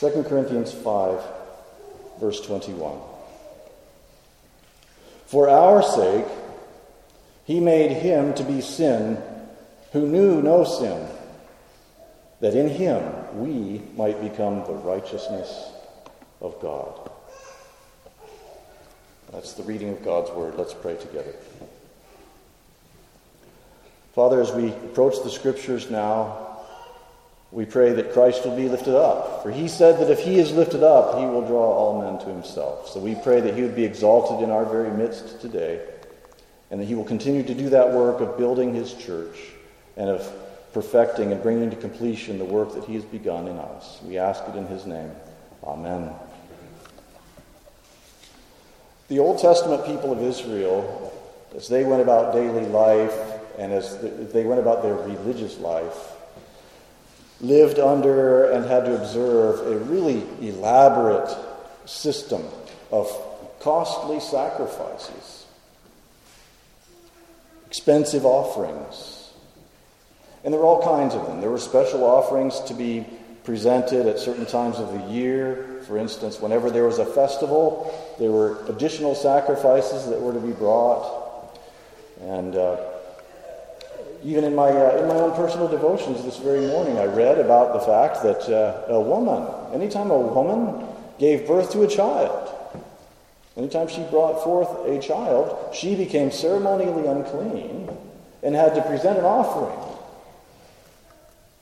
2 Corinthians 5, verse 21. For our sake, he made him to be sin who knew no sin, that in him we might become the righteousness of God. That's the reading of God's word. Let's pray together. Father, as we approach the scriptures now, we pray that Christ will be lifted up. For he said that if he is lifted up, he will draw all men to himself. So we pray that he would be exalted in our very midst today, and that he will continue to do that work of building his church and of perfecting and bringing to completion the work that he has begun in us. We ask it in his name. Amen. The Old Testament people of Israel, as they went about daily life and as they went about their religious life, lived under and had to observe a really elaborate system of costly sacrifices, expensive offerings. And there were all kinds of them. There were special offerings to be presented at certain times of the year. For instance, whenever there was a festival, there were additional sacrifices that were to be brought. And even in my own personal devotions this very morning, I read about the fact that anytime a woman gave birth to a child, anytime she brought forth a child, she became ceremonially unclean and had to present an offering.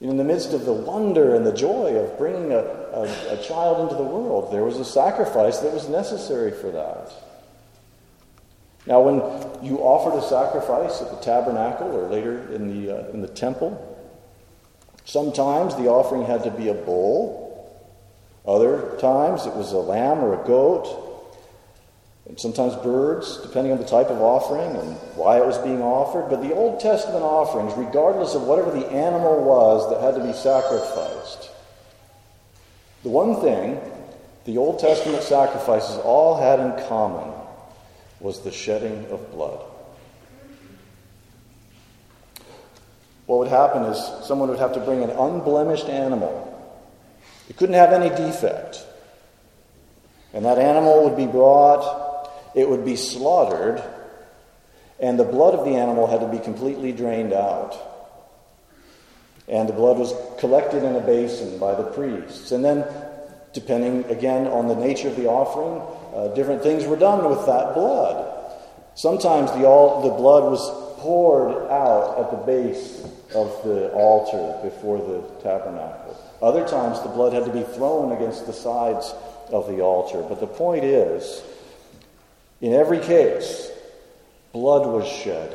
In the midst of the wonder and the joy of bringing a child into the world, there was a sacrifice that was necessary for that. Now, when you offered a sacrifice at the tabernacle or later in the temple, sometimes the offering had to be a bull. Other times it was a lamb or a goat. And sometimes birds, depending on the type of offering and why it was being offered. But the Old Testament offerings, regardless of whatever the animal was that had to be sacrificed, the one thing the Old Testament sacrifices all had in common was the shedding of blood. What would happen is someone would have to bring an unblemished animal. It couldn't have any defect. And that animal would be brought, it would be slaughtered, and the blood of the animal had to be completely drained out. And the blood was collected in a basin by the priests. And then, depending again on the nature of the offering, different things were done with that blood. Sometimes the blood was poured out at the base of the altar before the tabernacle. Other times the blood had to be thrown against the sides of the altar. But the point is, in every case, blood was shed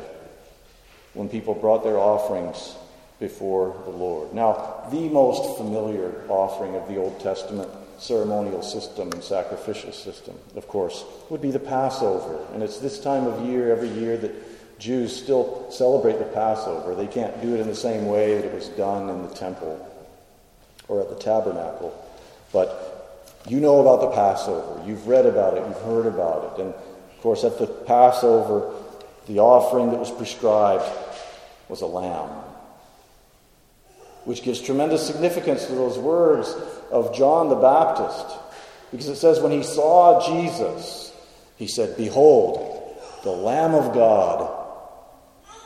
when people brought their offerings before the Lord. Now, the most familiar offering of the Old Testament ceremonial system and sacrificial system, of course, would be the Passover. And it's this time of year, every year, that Jews still celebrate the Passover. They can't do it in the same way that it was done in the temple or at the tabernacle. But you know about the Passover. You've read about it. You've heard about it. And, of course, at the Passover, the offering that was prescribed was a lamb, which gives tremendous significance to those words of John the Baptist, because it says when he saw Jesus, he said, "Behold, the Lamb of God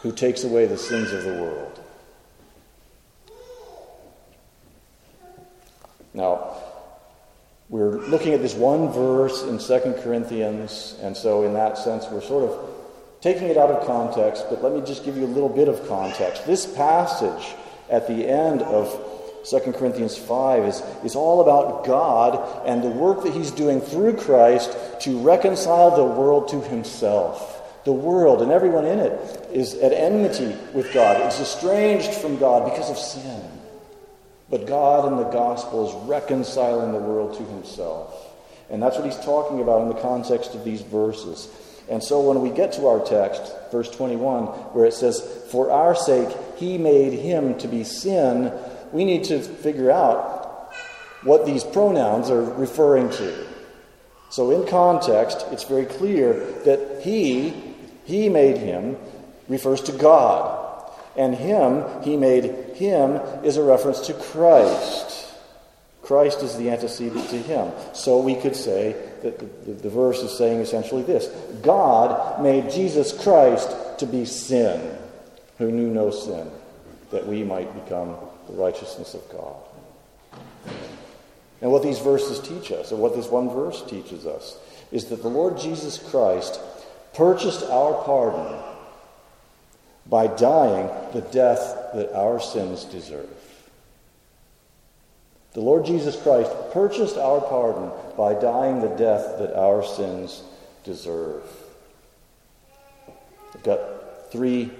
who takes away the sins of the world." Now, we're looking at this one verse in 2 Corinthians, and so in that sense we're sort of taking it out of context, but let me just give you a little bit of context. This passage at the end of 2 Corinthians 5 is all about God and the work that he's doing through Christ to reconcile the world to himself. The world and everyone in it is at enmity with God. It's estranged from God because of sin. But God in the gospel is reconciling the world to himself. And that's what he's talking about in the context of these verses. And so when we get to our text, verse 21, where it says, "For our sake he made him to be sin," we need to figure out what these pronouns are referring to. So in context, it's very clear that he made him, refers to God. And him, he made him, is a reference to Christ. Christ is the antecedent to him. So we could say that the verse is saying essentially this: God made Jesus Christ to be sin, who knew no sin, that we might become the righteousness of God. And what these verses teach us, or what this one verse teaches us, is that the Lord Jesus Christ purchased our pardon by dying the death that our sins deserve. The Lord Jesus Christ purchased our pardon by dying the death that our sins deserve. I've got three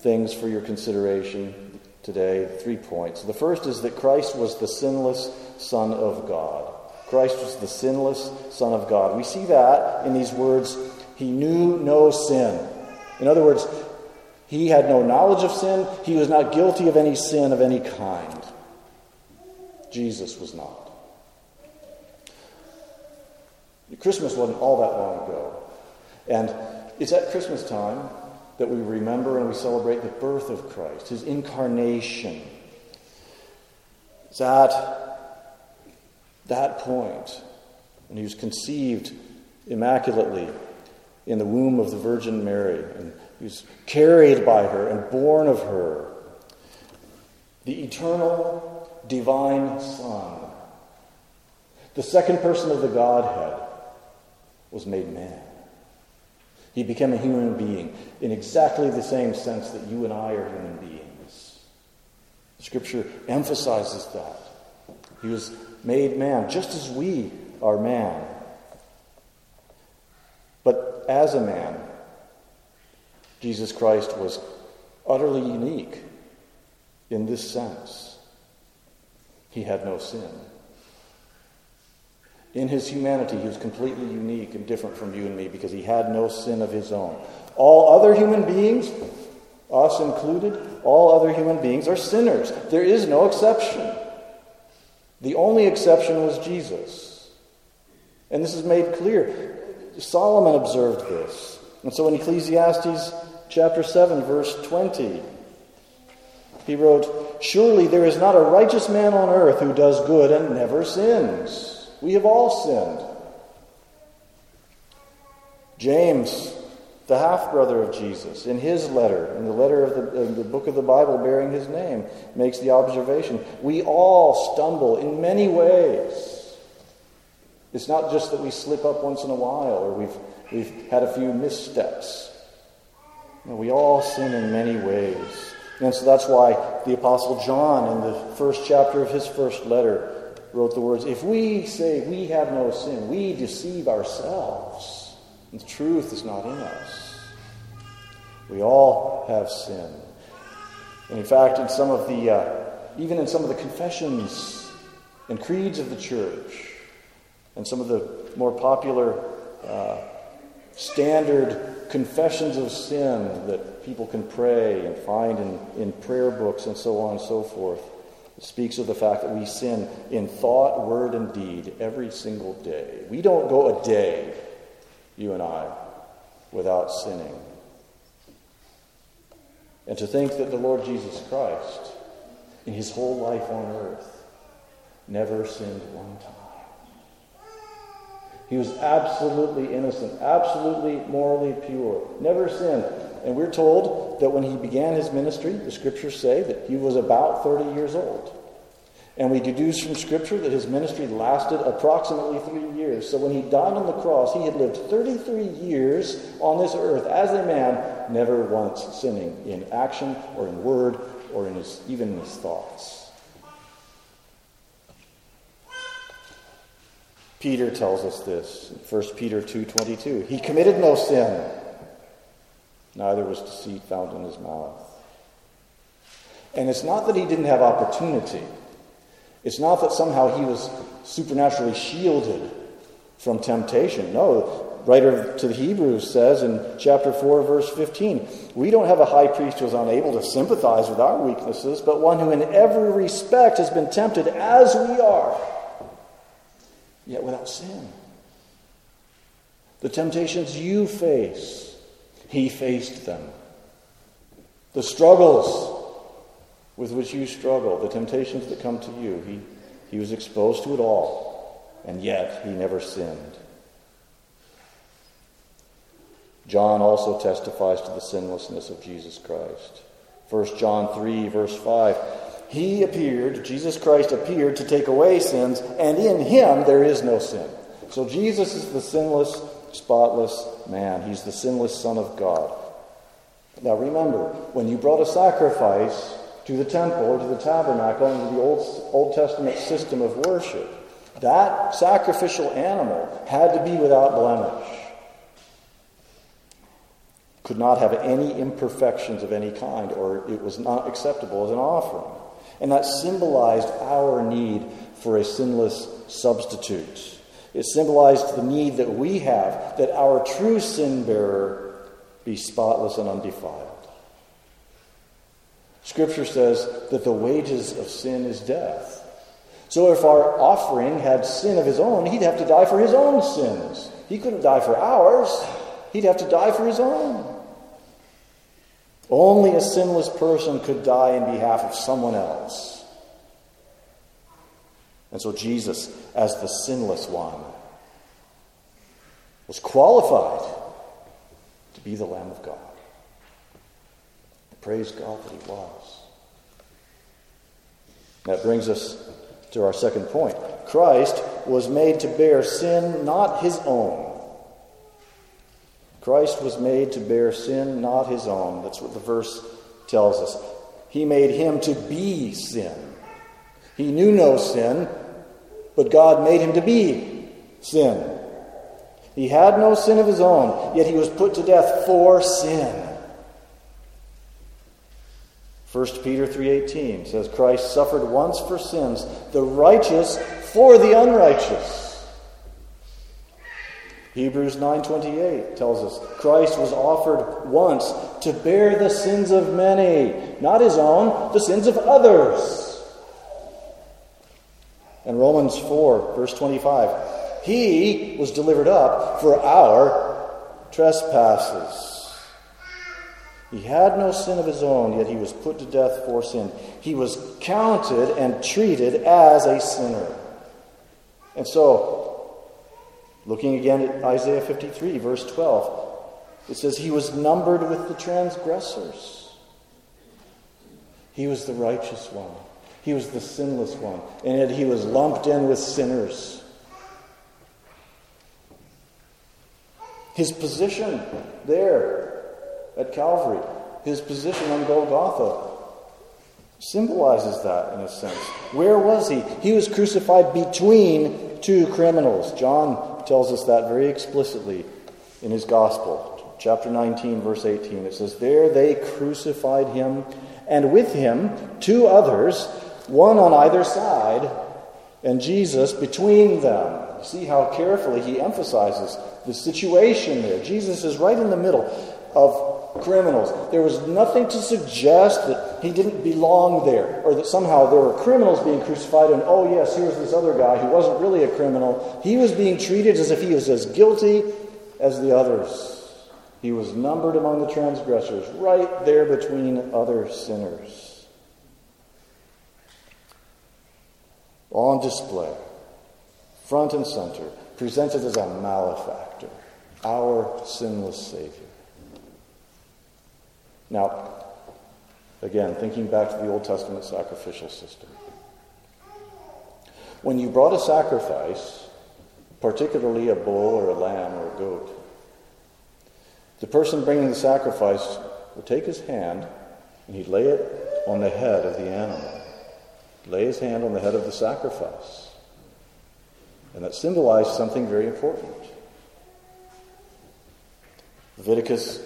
things for your consideration today, 3 points. The first is that Christ was the sinless Son of God. Christ was the sinless Son of God. We see that in these words, he knew no sin. In other words, he had no knowledge of sin. He was not guilty of any sin of any kind. Jesus was not. Christmas wasn't all that long ago. And it's at Christmas time that we remember and we celebrate the birth of Christ, his incarnation. It's at that point when he was conceived immaculately in the womb of the Virgin Mary, and he was carried by her and born of her. The eternal divine Son, the second person of the Godhead, was made man. He became a human being in exactly the same sense that you and I are human beings. Scripture emphasizes that. He was made man, just as we are man. But as a man, Jesus Christ was utterly unique in this sense. He had no sin. In his humanity, he was completely unique and different from you and me because he had no sin of his own. All other human beings, us included, all other human beings are sinners. There is no exception. The only exception was Jesus. And this is made clear. Solomon observed this. And so in Ecclesiastes chapter 7, verse 20, he wrote, "Surely there is not a righteous man on earth who does good and never sins." We have all sinned. James, the half-brother of Jesus, in his letter, in the letter of the book of the Bible bearing his name, makes the observation, we all stumble in many ways. It's not just that we slip up once in a while or we've had a few missteps. No, we all sin in many ways. And so that's why the Apostle John, in the first chapter of his first letter, wrote the words, "If we say we have no sin, we deceive ourselves, and the truth is not in us." We all have sin. And in fact, in some of the, even in some of the confessions and creeds of the church, and some of the more popular standard confessions of sin that people can pray and find in prayer books and so on and so forth, it speaks of the fact that we sin in thought, word, and deed every single day. We don't go a day, you and I, without sinning. And to think that the Lord Jesus Christ, in his whole life on earth, never sinned one time. He was absolutely innocent, absolutely morally pure, never sinned. And we're told that when he began his ministry, the Scriptures say that he was about 30 years old. And we deduce from Scripture that his ministry lasted approximately 3 years. So when he died on the cross, he had lived 33 years on this earth as a man, never once sinning in action or in word or in his, even in his thoughts. Peter tells us this, 1 Peter 2:22. He committed no sin, neither was deceit found in his mouth. And it's not that he didn't have opportunity. It's not that somehow he was supernaturally shielded from temptation. No, the writer to the Hebrews says in chapter 4, verse 15, "We don't have a high priest who is unable to sympathize with our weaknesses, but one who in every respect has been tempted as we are, yet without sin." The temptations you face, he faced them. The struggles with which you struggle, the temptations that come to you, he He was exposed to it all, and yet he never sinned. John also testifies to the sinlessness of Jesus Christ. 1 John 3, verse 5, Jesus Christ appeared to take away sins, and in him there is no sin. So Jesus is the sinless, spotless man. He's the sinless Son of God. Now remember, when you brought a sacrifice to the temple or to the tabernacle under the Old Testament system of worship, that sacrificial animal had to be without blemish. Could not have any imperfections of any kind, or it was not acceptable as an offering. And that symbolized our need for a sinless substitute. It symbolized the need that we have, that our true sin bearer be spotless and undefiled. Scripture says that the wages of sin is death. So if our offering had sin of his own, he'd have to die for his own sins. He couldn't die for ours. He'd have to die for his own. Only a sinless person could die in behalf of someone else. And so Jesus, as the sinless one, was qualified to be the Lamb of God. Praise God that he was. That brings us to our second point. Christ was made to bear sin, not his own. Christ was made to bear sin, not his own. That's what the verse tells us. He made him to be sin. He knew no sin, but God made him to be sin. He had no sin of his own, yet he was put to death for sin. 1 Peter 3:18 says, Christ suffered once for sins, the righteous for the unrighteous. Hebrews 9:28 tells us, Christ was offered once to bear the sins of many, not his own, the sins of others. And Romans 4, verse 25, he was delivered up for our trespasses. He had no sin of his own, yet he was put to death for sin. He was counted and treated as a sinner. And so, looking again at Isaiah 53, verse 12, it says, he was numbered with the transgressors. He was the righteous one. He was the sinless one. And yet he was lumped in with sinners. His position there at Calvary, his position on Golgotha, symbolizes that in a sense. Where was he? He was crucified between two criminals. John tells us that very explicitly in his gospel. Chapter 19, verse 18. It says, there they crucified him, and with him two others, one on either side, and Jesus between them. See how carefully he emphasizes the situation there. Jesus is right in the middle of criminals. There was nothing to suggest that he didn't belong there, or that somehow there were criminals being crucified, and oh yes, here's this other guy who wasn't really a criminal. He was being treated as if he was as guilty as the others. He was numbered among the transgressors, right there between other sinners. On display, front and center, presented as a malefactor, our sinless Savior. Now, again, thinking back to the Old Testament sacrificial system. When you brought a sacrifice, particularly a bull or a lamb or a goat, the person bringing the sacrifice would take his hand and he'd lay it on the head of the animal. Lay his hand on the head of the sacrifice. And that symbolized something very important. Leviticus,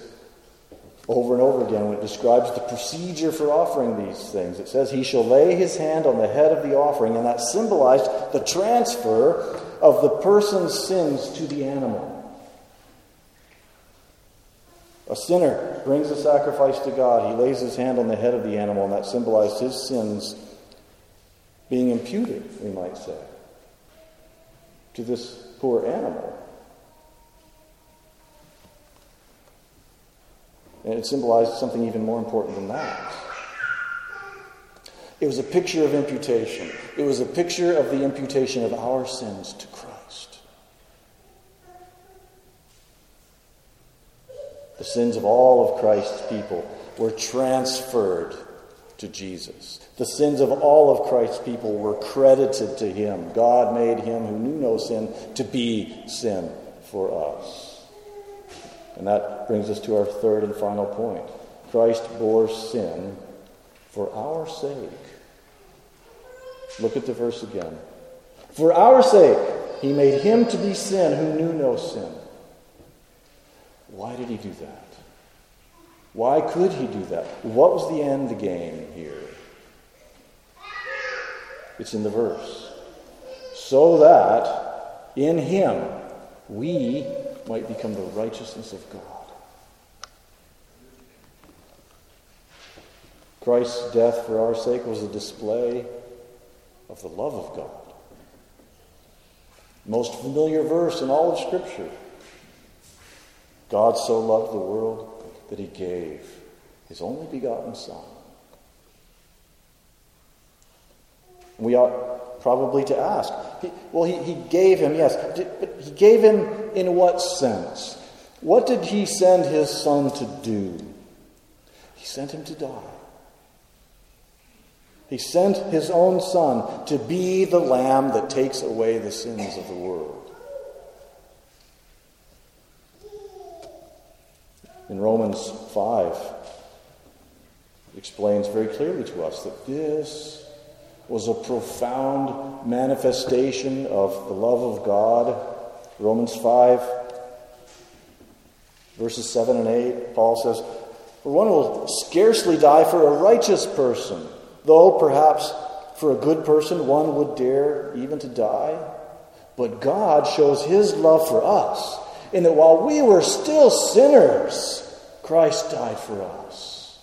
over and over again, when it describes the procedure for offering these things, it says, he shall lay his hand on the head of the offering, and that symbolized the transfer of the person's sins to the animal. A sinner brings a sacrifice to God. He lays his hand on the head of the animal, and that symbolized his sins being imputed, we might say, to this poor animal. And it symbolized something even more important than that. It was a picture of imputation. It was a picture of the imputation of our sins to Christ. The sins of all of Christ's people were transferred to Jesus. The sins of all of Christ's people were credited to him. God made him who knew no sin to be sin for us. And that brings us to our third and final point. Christ bore sin for our sake. Look at the verse again. For our sake, he made him to be sin who knew no sin. Why did he do that? Why could he do that? What was the end game here? It's in the verse. So that in him we might become the righteousness of God. Christ's death for our sake was a display of the love of God. Most familiar verse in all of Scripture. God so loved the world that he gave his only begotten Son. We ought probably to ask, he gave him, yes, but he gave him in what sense? What did he send his Son to do? He sent him to die. He sent his own Son to be the Lamb that takes away the sins of the world. In Romans 5, it explains very clearly to us that this was a profound manifestation of the love of God. Romans 5, verses 7 and 8, Paul says, "For one will scarcely die for a righteous person, though perhaps for a good person one would dare even to die. But God shows his love for us, in that while we were still sinners, Christ died for us."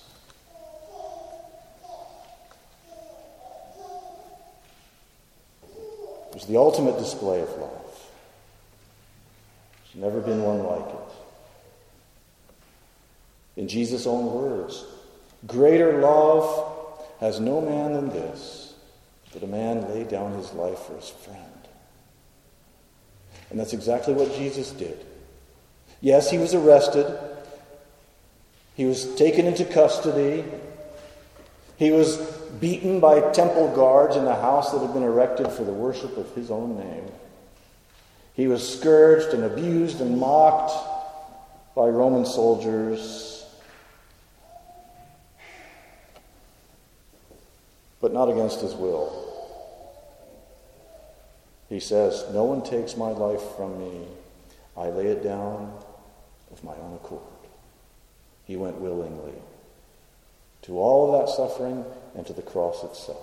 It was the ultimate display of love. There's never been one like it. In Jesus' own words, "Greater love has no man than this, that a man lay down his life for his friend." And that's exactly what Jesus did. Yes, he was arrested. He was taken into custody. He was beaten by temple guards in a house that had been erected for the worship of his own name. He was scourged and abused and mocked by Roman soldiers. But not against his will. He says, "No one takes my life from me. I lay it down of my own accord." He went willingly to all of that suffering and to the cross itself.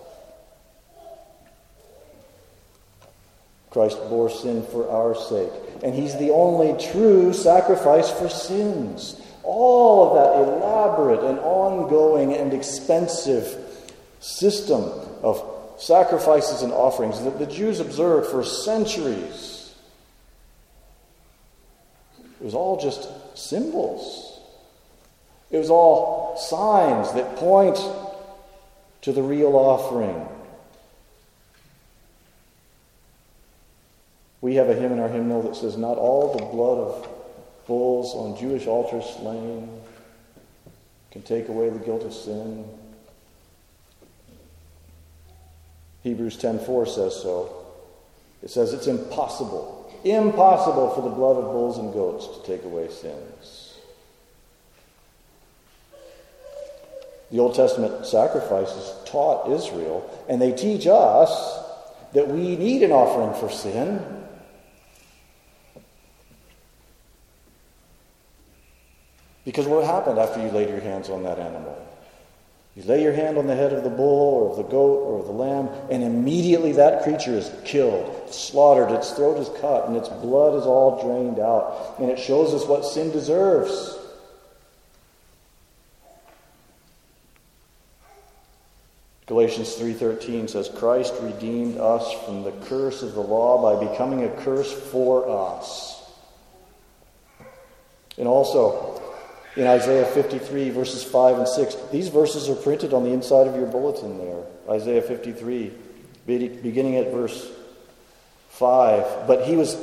Christ bore sin for our sake, and he's the only true sacrifice for sins. All of that elaborate and ongoing and expensive system of sacrifices and offerings that the Jews observed for centuries, it was all just symbols. It was all signs that point to the real offering. We have a hymn in our hymnal that says, "Not all the blood of bulls on Jewish altars slain can take away the guilt of sin." Hebrews 10:4 says so. It says it's impossible for the blood of bulls and goats to take away sins. The Old Testament sacrifices taught Israel, and they teach us, that we need an offering for sin. Because what happened after you laid your hands on that animal? You lay your hand on the head of the bull or of the goat or of the lamb, and immediately that creature is killed, slaughtered, its throat is cut, and its blood is all drained out. And it shows us what sin deserves. Galatians 3:13 says, "Christ redeemed us from the curse of the law by becoming a curse for us." And also, in Isaiah 53, verses 5 and 6. These verses are printed on the inside of your bulletin there. Isaiah 53, beginning at verse 5. But he was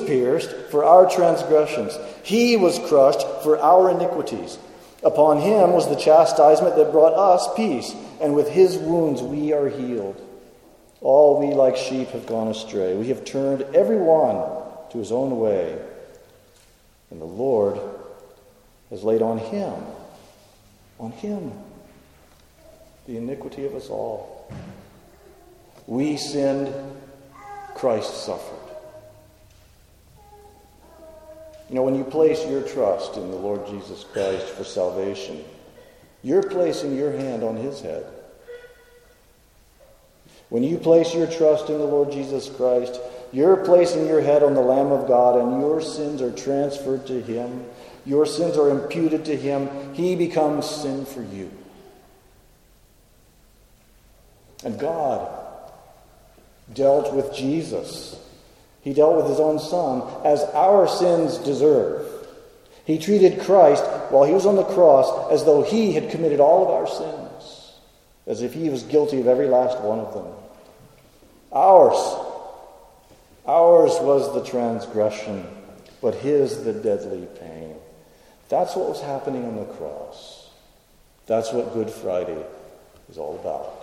pierced for our transgressions. He was crushed for our iniquities. Upon him was the chastisement that brought us peace, and with his wounds we are healed. All we like sheep have gone astray. We have turned every one to his own way, and the Lord has laid on him, the iniquity of us all. We sinned, Christ suffered. You know, when you place your trust in the Lord Jesus Christ for salvation, you're placing your hand on his head. When you place your trust in the Lord Jesus Christ, you're placing your head on the Lamb of God, and your sins are transferred to him. Your sins are imputed to him. He becomes sin for you. And God dealt with Jesus. He dealt with his own Son as our sins deserve. He treated Christ while he was on the cross as though he had committed all of our sins, as if he was guilty of every last one of them. Ours was the transgression, but his the deadly pain. That's what was happening on the cross. That's what Good Friday is all about.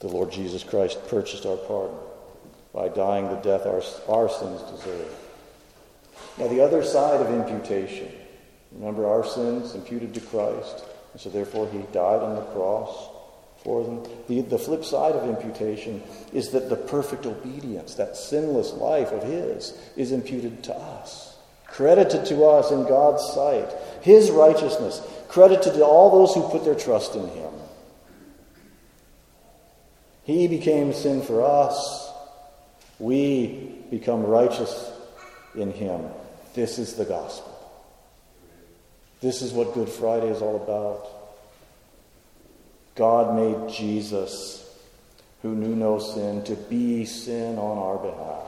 The Lord Jesus Christ purchased our pardon by dying the death our sins deserve. Now, the other side of imputation. Remember, our sins imputed to Christ, and so therefore he died on the cross for them. The flip side of imputation is that the perfect obedience, that sinless life of his, is imputed to us, credited to us in God's sight. His righteousness, credited to all those who put their trust in him. He became sin for us. We become righteous in him. This is the gospel. This is what Good Friday is all about. God made Jesus, who knew no sin, to be sin on our behalf,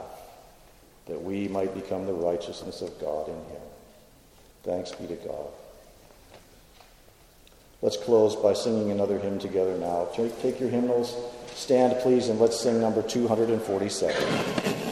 that we might become the righteousness of God in him. Thanks be to God. Let's close by singing another hymn together now. Take your hymnals, stand please, and let's sing number 247.